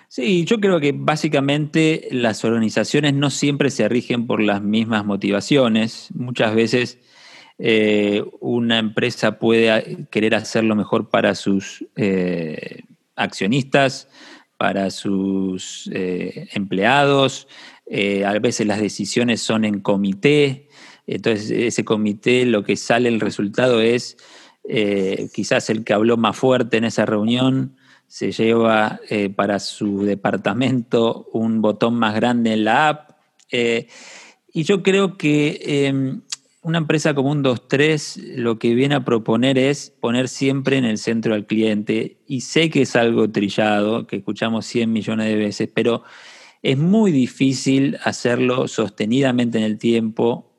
Sí, yo creo que básicamente las organizaciones no siempre se rigen por las mismas motivaciones. Muchas veces Eh, una empresa puede querer hacerlo mejor para sus eh, accionistas, para sus eh, empleados. Eh, a veces las decisiones son en comité. Entonces, ese comité, lo que sale, el resultado es eh, quizás el que habló más fuerte en esa reunión se lleva eh, para su departamento un botón más grande en la app. Eh, y yo creo que Eh, una empresa como uno dos tres lo que viene a proponer es poner siempre en el centro al cliente, y sé que es algo trillado, que escuchamos cien millones de veces, pero es muy difícil hacerlo sostenidamente en el tiempo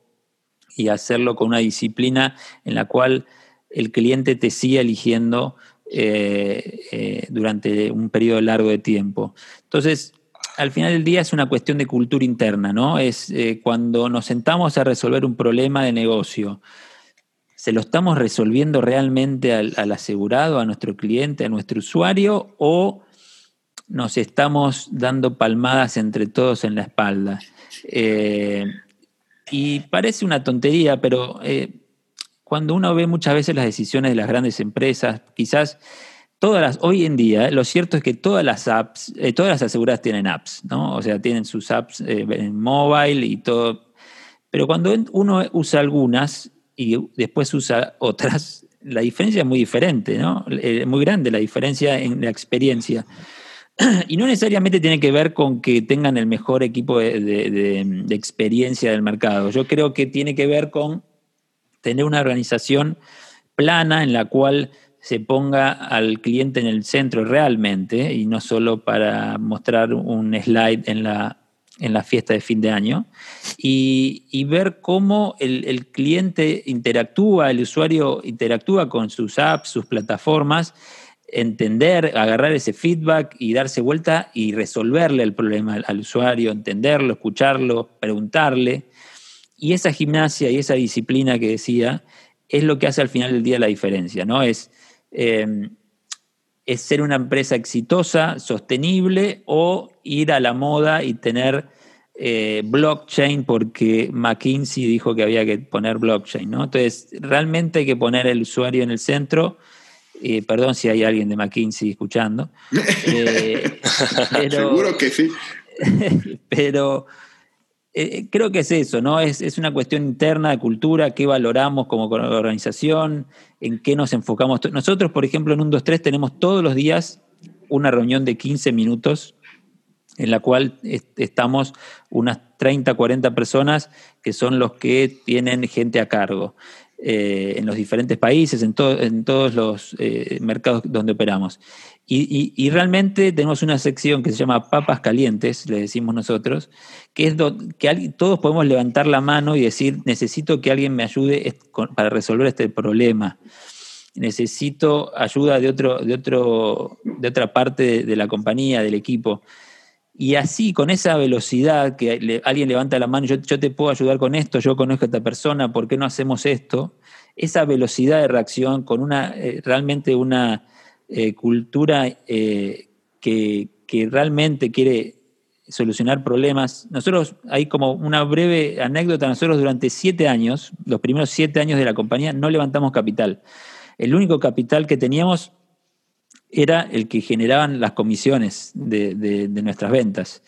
y hacerlo con una disciplina en la cual el cliente te siga eligiendo eh, eh, durante un periodo largo de tiempo. Entonces, al final del día es una cuestión de cultura interna, ¿no? Es eh, cuando nos sentamos a resolver un problema de negocio, ¿se lo estamos resolviendo realmente al, al asegurado, a nuestro cliente, a nuestro usuario, o nos estamos dando palmadas entre todos en la espalda? Eh, y parece una tontería, pero eh, cuando uno ve muchas veces las decisiones de las grandes empresas, quizás Todas las, hoy en día, lo cierto es que todas las apps, eh, todas las aseguradas tienen apps, ¿no? O sea, tienen sus apps eh, en mobile y todo. Pero cuando uno usa algunas y después usa otras, la diferencia es muy diferente, ¿no? Eh, muy grande la diferencia en la experiencia. Y no necesariamente tiene que ver con que tengan el mejor equipo de, de, de, de experiencia del mercado. Yo creo que tiene que ver con tener una organización plana en la cual se ponga al cliente en el centro realmente y no solo para mostrar un slide en la, en la fiesta de fin de año, y, y ver cómo el, el cliente interactúa, el usuario interactúa con sus apps, sus plataformas, entender, agarrar ese feedback y darse vuelta y resolverle el problema al, al usuario, entenderlo, escucharlo, preguntarle. Y esa gimnasia y esa disciplina que decía es lo que hace al final del día la diferencia, ¿no? Es Eh, es ser una empresa exitosa, sostenible, o ir a la moda y tener eh, blockchain porque McKinsey dijo que había que poner blockchain, ¿no? Entonces, realmente hay que poner el usuario en el centro. Eh, perdón si hay alguien de McKinsey escuchando. Eh, pero, seguro que sí. Pero eh, creo que es eso, ¿no? Es, es una cuestión interna de cultura, qué valoramos como organización, en qué nos enfocamos. Nosotros, por ejemplo, en uno dos tres tenemos todos los días una reunión de quince minutos en la cual est- estamos unas treinta, cuarenta personas que son los que tienen gente a cargo. Eh, en los diferentes países, en, to- en todos los eh, mercados donde operamos. Y, y, y realmente tenemos una sección que se llama papas calientes, le decimos nosotros, que es do- que alguien, todos podemos levantar la mano y decir, necesito que alguien me ayude est- con- para resolver este problema. Necesito ayuda de, otro, de, otro, de otra parte de, de la compañía, del equipo. Y así, con esa velocidad que le, alguien levanta la mano, yo, yo te puedo ayudar con esto, yo conozco a esta persona, ¿por qué no hacemos esto? Esa velocidad de reacción con una eh, realmente una eh, cultura eh, que, que realmente quiere solucionar problemas. Nosotros, hay como una breve anécdota, nosotros durante siete años, los primeros siete años de la compañía, no levantamos capital. El único capital que teníamos era el que generaban las comisiones de, de, de nuestras ventas.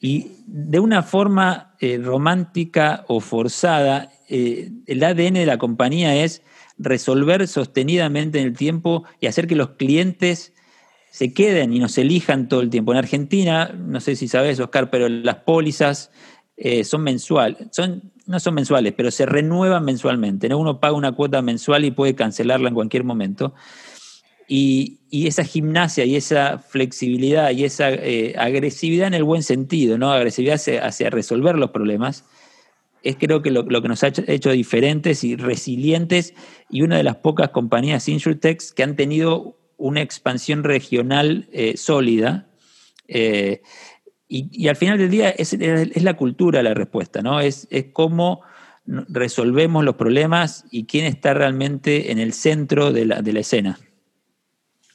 Y de una forma eh, romántica o forzada, eh, el A D N de la compañía es resolver sostenidamente en el tiempo y hacer que los clientes se queden y nos elijan todo el tiempo. En Argentina, no sé si sabes, Oscar, pero las pólizas eh, son mensuales, son, no son mensuales, pero se renuevan mensualmente, ¿no? Uno paga una cuota mensual y puede cancelarla en cualquier momento. Y, y esa gimnasia y esa flexibilidad y esa eh, agresividad en el buen sentido, ¿no? Agresividad hacia, hacia resolver los problemas, es creo que lo, lo que nos ha hecho diferentes y resilientes, y una de las pocas compañías InsurTechs que han tenido una expansión regional eh, sólida. Eh, y, y al final del día es, es, es la cultura la respuesta, ¿no? Es, es cómo resolvemos los problemas y quién está realmente en el centro de la, de la escena.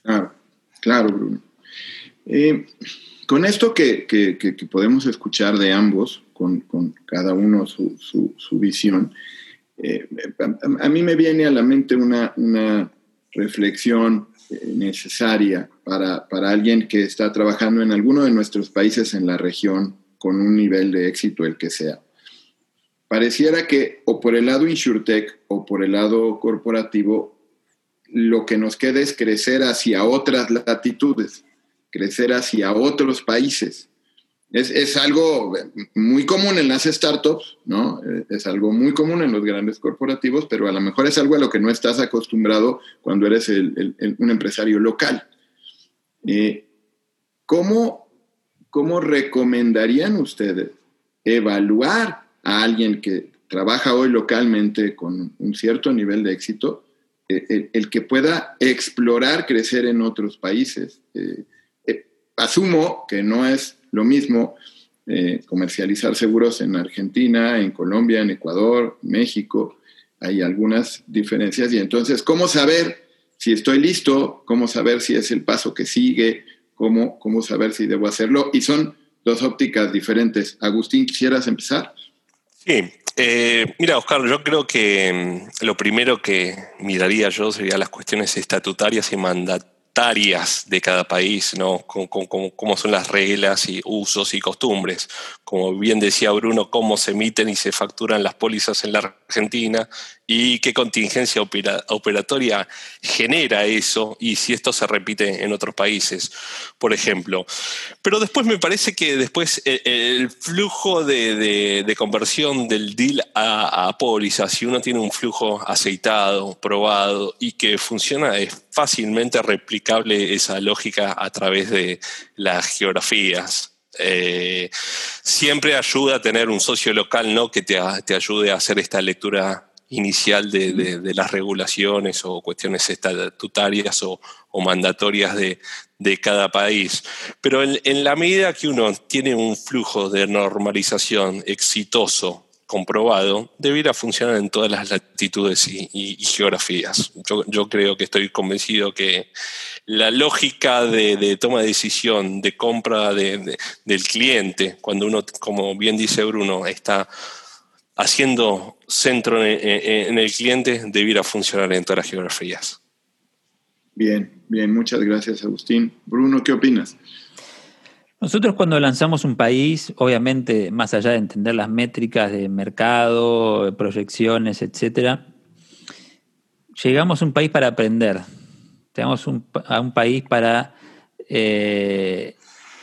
Claro, claro, Bruno. Eh, con esto que, que, que, que podemos escuchar de ambos, con, con cada uno su, su, su visión, eh, a, a mí me viene a la mente una, una reflexión necesaria para, para alguien que está trabajando en alguno de nuestros países en la región con un nivel de éxito, el que sea. Pareciera que o por el lado InsurTech o por el lado corporativo, lo que nos queda es crecer hacia otras latitudes, crecer hacia otros países. Es, es algo muy común en las startups, ¿no? Es algo muy común en los grandes corporativos, pero a lo mejor es algo a lo que no estás acostumbrado cuando eres el, el, el, un empresario local. Eh, ¿cómo, ¿Cómo recomendarían ustedes evaluar a alguien que trabaja hoy localmente con un cierto nivel de éxito? El, el que pueda explorar, crecer en otros países. Eh, eh, asumo que no es lo mismo eh, comercializar seguros en Argentina, en Colombia, en Ecuador, México. Hay algunas diferencias. Y entonces, ¿cómo saber si estoy listo? ¿Cómo saber si es el paso que sigue? ¿Cómo, cómo saber si debo hacerlo? Y son dos ópticas diferentes. Agustín, ¿quisieras empezar? Sí. Eh, mira, Oscar, yo creo que lo primero que miraría yo sería las cuestiones estatutarias y mandatarias de cada país, ¿no? Cómo, cómo, cómo son las reglas y usos y costumbres. Como bien decía Bruno, cómo se emiten y se facturan las pólizas en la Argentina y qué contingencia opera, operatoria genera eso y si esto se repite en otros países, por ejemplo. Pero después me parece que después el, el flujo de, de, de conversión del deal a, a póliza, si uno tiene un flujo aceitado, probado y que funciona, es fácilmente replicable esa lógica a través de las geografías. Eh, siempre ayuda a tener un socio local, ¿no? Que te, te ayude a hacer esta lectura inicial de, de, de las regulaciones o cuestiones estatutarias o, o mandatorias de, de cada país. Pero en, en la medida que uno tiene un flujo de normalización exitoso comprobado, debiera funcionar en todas las latitudes y, y, y geografías. Yo, yo creo que estoy convencido que la lógica de, de toma de decisión, de compra de, de, del cliente, cuando uno, como bien dice Bruno, está haciendo centro en, en, en el cliente, debiera funcionar en todas las geografías. Bien, bien, muchas gracias, Agustín. Bruno, ¿qué opinas? Nosotros cuando lanzamos un país, obviamente, más allá de entender las métricas de mercado, proyecciones, etcétera, llegamos a un país para aprender. Llegamos un, a un país para eh,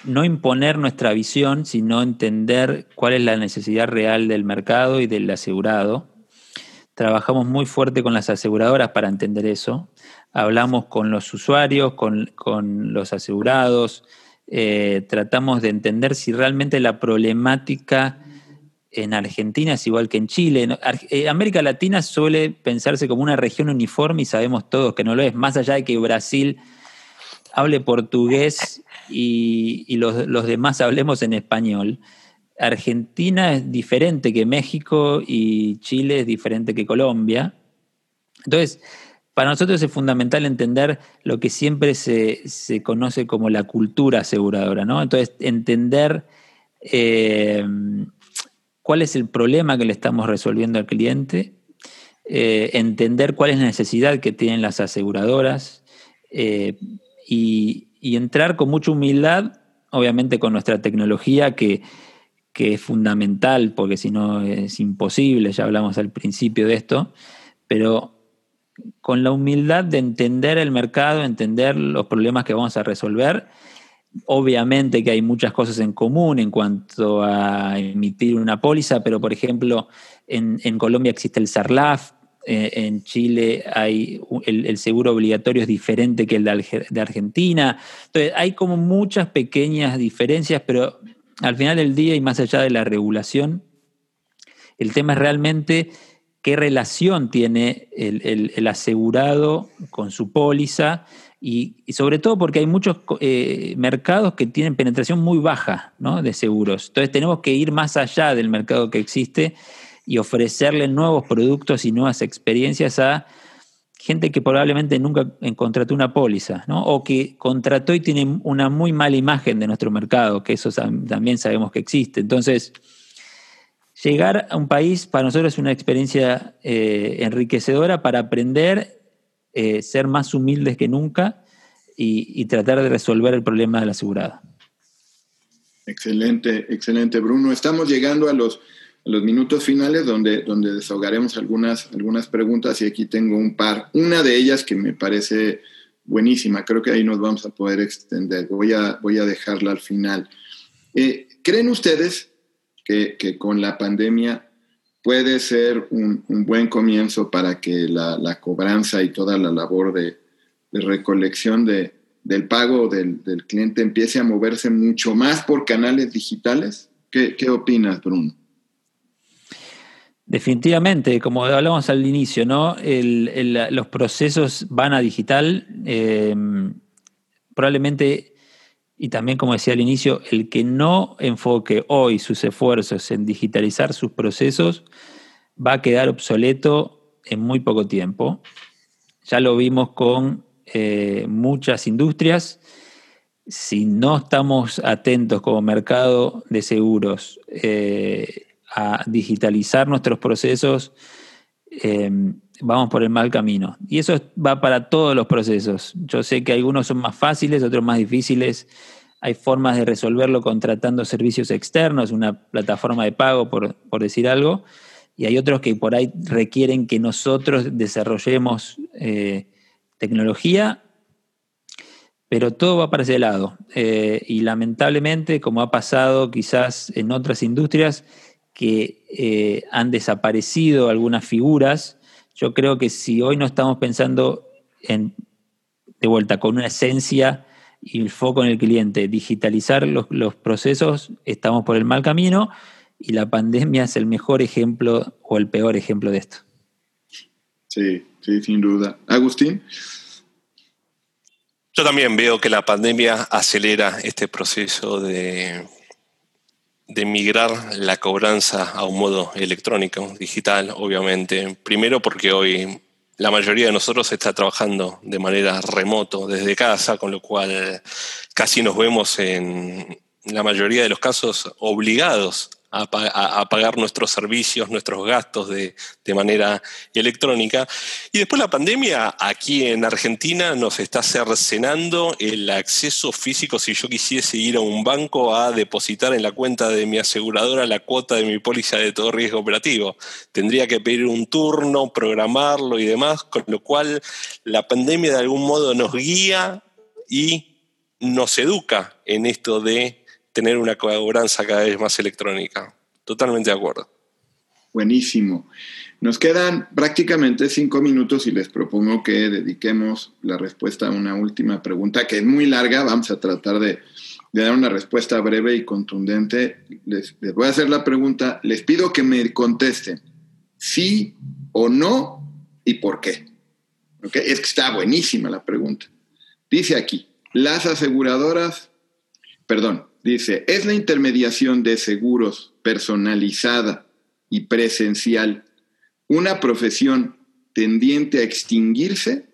no imponer nuestra visión, sino entender cuál es la necesidad real del mercado y del asegurado. Trabajamos muy fuerte con las aseguradoras para entender eso. Hablamos con los usuarios, con, con los asegurados. Eh, tratamos de entender si realmente la problemática en Argentina es igual que en Chile. En, en América Latina suele pensarse como una región uniforme y sabemos todos que no lo es, más allá de que Brasil hable portugués y, y los, los demás hablemos en español. Argentina es diferente que México y Chile es diferente que Colombia. Entonces, para nosotros es fundamental entender lo que siempre se, se conoce como la cultura aseguradora, ¿no? Entonces, entender eh, cuál es el problema que le estamos resolviendo al cliente, eh, entender cuál es la necesidad que tienen las aseguradoras eh, y, y entrar con mucha humildad, obviamente con nuestra tecnología que, que es fundamental, porque si no es imposible, ya hablamos al principio de esto, pero con la humildad de entender el mercado, entender los problemas que vamos a resolver. Obviamente que hay muchas cosas en común en cuanto a emitir una póliza, pero por ejemplo en, en Colombia existe el SARLAF, eh, en Chile hay el, el seguro obligatorio es diferente que el de, de Argentina. Entonces hay como muchas pequeñas diferencias, pero al final del día y más allá de la regulación, el tema es realmente qué relación tiene el, el, el asegurado con su póliza y, y sobre todo porque hay muchos eh, mercados que tienen penetración muy baja, ¿no?, de seguros. Entonces tenemos que ir más allá del mercado que existe y ofrecerle nuevos productos y nuevas experiencias a gente que probablemente nunca contrató una póliza, ¿no?, o que contrató y tiene una muy mala imagen de nuestro mercado, que eso también sabemos que existe. Entonces, llegar a un país para nosotros es una experiencia eh, enriquecedora para aprender, eh, ser más humildes que nunca y, y tratar de resolver el problema de la asegurada. Excelente, excelente, Bruno. Estamos llegando a los, a los minutos finales donde, donde desahogaremos algunas, algunas preguntas y aquí tengo un par. Una de ellas que me parece buenísima, creo que ahí nos vamos a poder extender. Voy a, voy a dejarla al final. Eh, ¿Creen ustedes Que, que con la pandemia puede ser un, un buen comienzo para que la, la cobranza y toda la labor de, de recolección de, del pago del, del cliente empiece a moverse mucho más por canales digitales? ¿Qué, qué opinas, Bruno? Definitivamente, como hablamos al inicio, ¿no? el, el, los procesos van a digital. Eh, probablemente... Y también, como decía al inicio, el que no enfoque hoy sus esfuerzos en digitalizar sus procesos va a quedar obsoleto en muy poco tiempo. Ya lo vimos con eh, muchas industrias. Si no estamos atentos como mercado de seguros eh, a digitalizar nuestros procesos, eh, vamos por el mal camino. Y eso va para todos los procesos. Yo sé que algunos son más fáciles, otros más difíciles. Hay formas de resolverlo contratando servicios externos, una plataforma de pago, por, por decir algo. Y hay otros que por ahí requieren que nosotros desarrollemos eh, tecnología. Pero todo va para ese lado. Eh, y lamentablemente, como ha pasado quizás en otras industrias que eh, han desaparecido algunas figuras, yo creo que si hoy no estamos pensando en, de vuelta, con una esencia y el foco en el cliente, digitalizar los, los procesos, estamos por el mal camino y la pandemia es el mejor ejemplo o el peor ejemplo de esto. Sí, sí, sin duda. Agustín. Yo también veo que la pandemia acelera este proceso de... de migrar la cobranza a un modo electrónico, digital, obviamente. Primero porque hoy la mayoría de nosotros está trabajando de manera remoto, desde casa, con lo cual casi nos vemos en la mayoría de los casos obligados a, a, a pagar nuestros servicios, nuestros gastos de, de manera electrónica. Y después la pandemia aquí en Argentina nos está cercenando el acceso físico. Si yo quisiese ir a un banco a depositar en la cuenta de mi aseguradora la cuota de mi póliza de todo riesgo operativo, tendría que pedir un turno, programarlo y demás, con lo cual la pandemia de algún modo nos guía y nos educa en esto de tener una cobranza cada vez más electrónica. Totalmente de acuerdo. Buenísimo. Nos quedan prácticamente cinco minutos y les propongo que dediquemos la respuesta a una última pregunta, que es muy larga. Vamos a tratar de, de dar una respuesta breve y contundente. Les, les voy a hacer la pregunta. Les pido que me contesten sí o no y por qué. ¿Okay? Es que está buenísima la pregunta. Dice aquí, las aseguradoras, perdón, dice, ¿es la intermediación de seguros personalizada y presencial una profesión tendiente a extinguirse?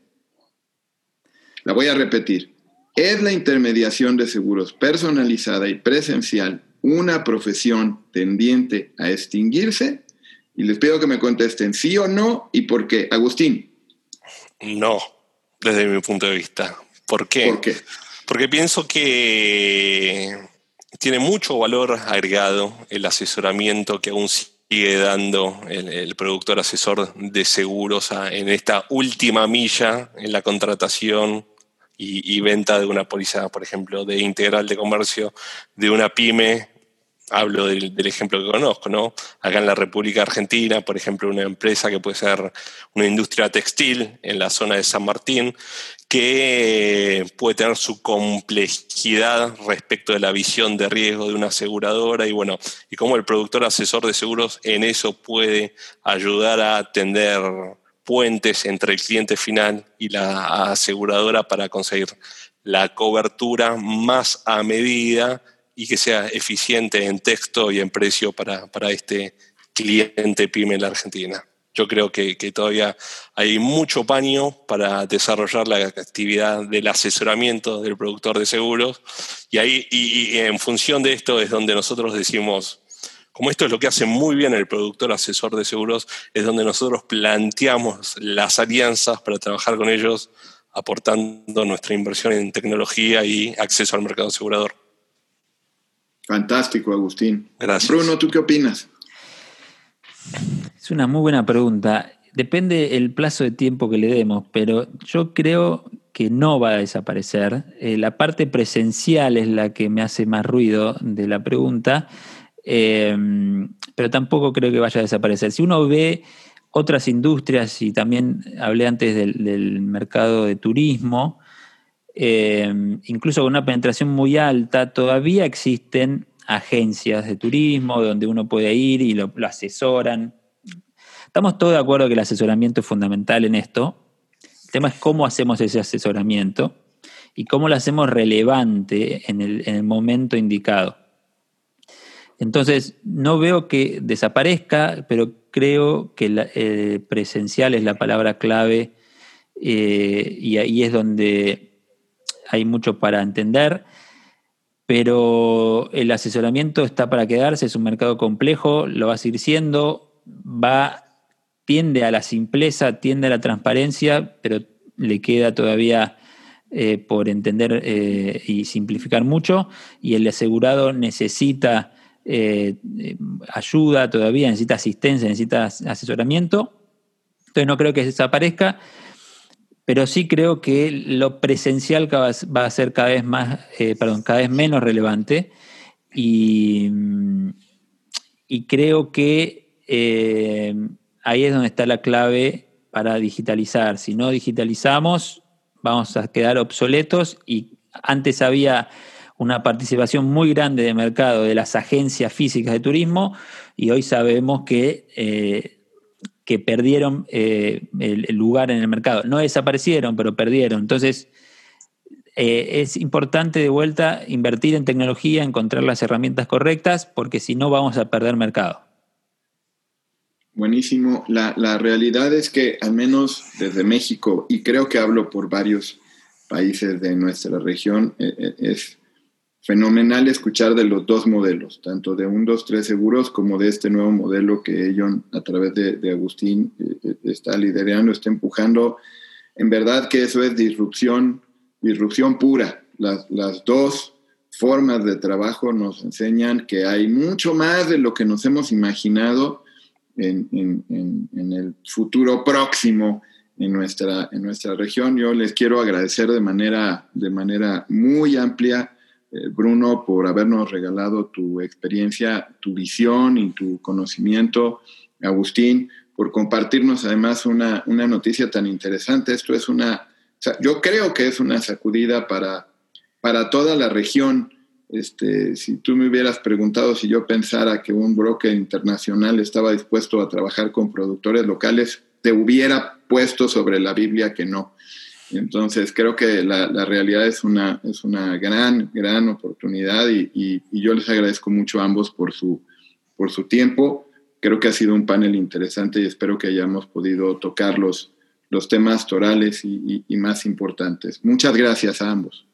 La voy a repetir. ¿Es la intermediación de seguros personalizada y presencial una profesión tendiente a extinguirse? Y les pido que me contesten sí o no y por qué. Agustín. No, desde mi punto de vista. ¿Por qué? ¿Por qué? Porque pienso que tiene mucho valor agregado el asesoramiento que aún sigue dando el, el productor asesor de seguros a, en esta última milla en la contratación y, y venta de una póliza, por ejemplo, de integral de comercio de una pyme. Hablo del, del ejemplo que conozco, ¿no? Acá en la República Argentina, por ejemplo, una empresa que puede ser una industria textil en la zona de San Martín, que puede tener su complejidad respecto de la visión de riesgo de una aseguradora y bueno, y cómo el productor asesor de seguros en eso puede ayudar a tender puentes entre el cliente final y la aseguradora para conseguir la cobertura más a medida y que sea eficiente en texto y en precio para, para este cliente pyme en la Argentina. Yo creo que, que todavía hay mucho paño para desarrollar la actividad del asesoramiento del productor de seguros y ahí y, y en función de esto es donde nosotros decimos, como esto es lo que hace muy bien el productor asesor de seguros, es donde nosotros planteamos las alianzas para trabajar con ellos aportando nuestra inversión en tecnología y acceso al mercado asegurador. Fantástico, Agustín. Gracias. Bruno, ¿tú qué opinas? Es una muy buena pregunta. Depende el plazo de tiempo que le demos, pero yo creo que no va a desaparecer. Eh, la parte presencial es la que me hace más ruido de la pregunta, eh, pero tampoco creo que vaya a desaparecer. Si uno ve otras industrias, y también hablé antes del, del mercado de turismo, Eh, incluso con una penetración muy alta, todavía existen agencias de turismo donde uno puede ir y lo, lo asesoran. Estamos todos de acuerdo que el asesoramiento es fundamental en esto. El tema es cómo hacemos ese asesoramiento y cómo lo hacemos relevante en el, en el momento indicado. Entonces, no veo que desaparezca, pero creo que la, eh, presencial es la palabra clave eh, y ahí es donde hay mucho para entender, pero el asesoramiento está para quedarse, es un mercado complejo, lo va a seguir siendo, va, tiende a la simpleza, tiende a la transparencia, pero le queda todavía eh, por entender eh, y simplificar mucho, y el asegurado necesita eh, ayuda todavía, necesita asistencia, necesita asesoramiento, entonces no creo que desaparezca, pero sí creo que lo presencial va a ser cada vez más, eh, perdón, cada vez menos relevante y, y creo que eh, ahí es donde está la clave para digitalizar. Si no digitalizamos, vamos a quedar obsoletos y antes había una participación muy grande de mercado de las agencias físicas de turismo y hoy sabemos que eh, que perdieron eh, el, el lugar en el mercado. No desaparecieron, pero perdieron. Entonces, Eh, es importante de vuelta invertir en tecnología, encontrar las herramientas correctas, porque si no vamos a perder mercado. Buenísimo. La, la realidad es que, al menos desde México, y creo que hablo por varios países de nuestra región, eh, es fenomenal escuchar de los dos modelos, tanto de ciento veintitrés Seguros como de este nuevo modelo que ellos, a través de, de Agustín, eh, está liderando, está empujando. En verdad que eso es disrupción. Disrupción pura. Las, las dos formas de trabajo nos enseñan que hay mucho más de lo que nos hemos imaginado en, en, en, en el futuro próximo en nuestra, en nuestra región. Yo les quiero agradecer de manera, de manera muy amplia, eh, Bruno, por habernos regalado tu experiencia, tu visión y tu conocimiento. Agustín, por compartirnos además una, una noticia tan interesante. Esto es una... O sea, yo creo que es una sacudida para, para toda la región. Este, si tú me hubieras preguntado si yo pensara que un broker internacional estaba dispuesto a trabajar con productores locales, te hubiera puesto sobre la Biblia que no. Entonces, creo que la, la realidad es una, es una gran, gran oportunidad y, y, y yo les agradezco mucho a ambos por su, por su tiempo. Creo que ha sido un panel interesante y espero que hayamos podido tocarlos los temas torales y, y, y más importantes. Muchas gracias a ambos.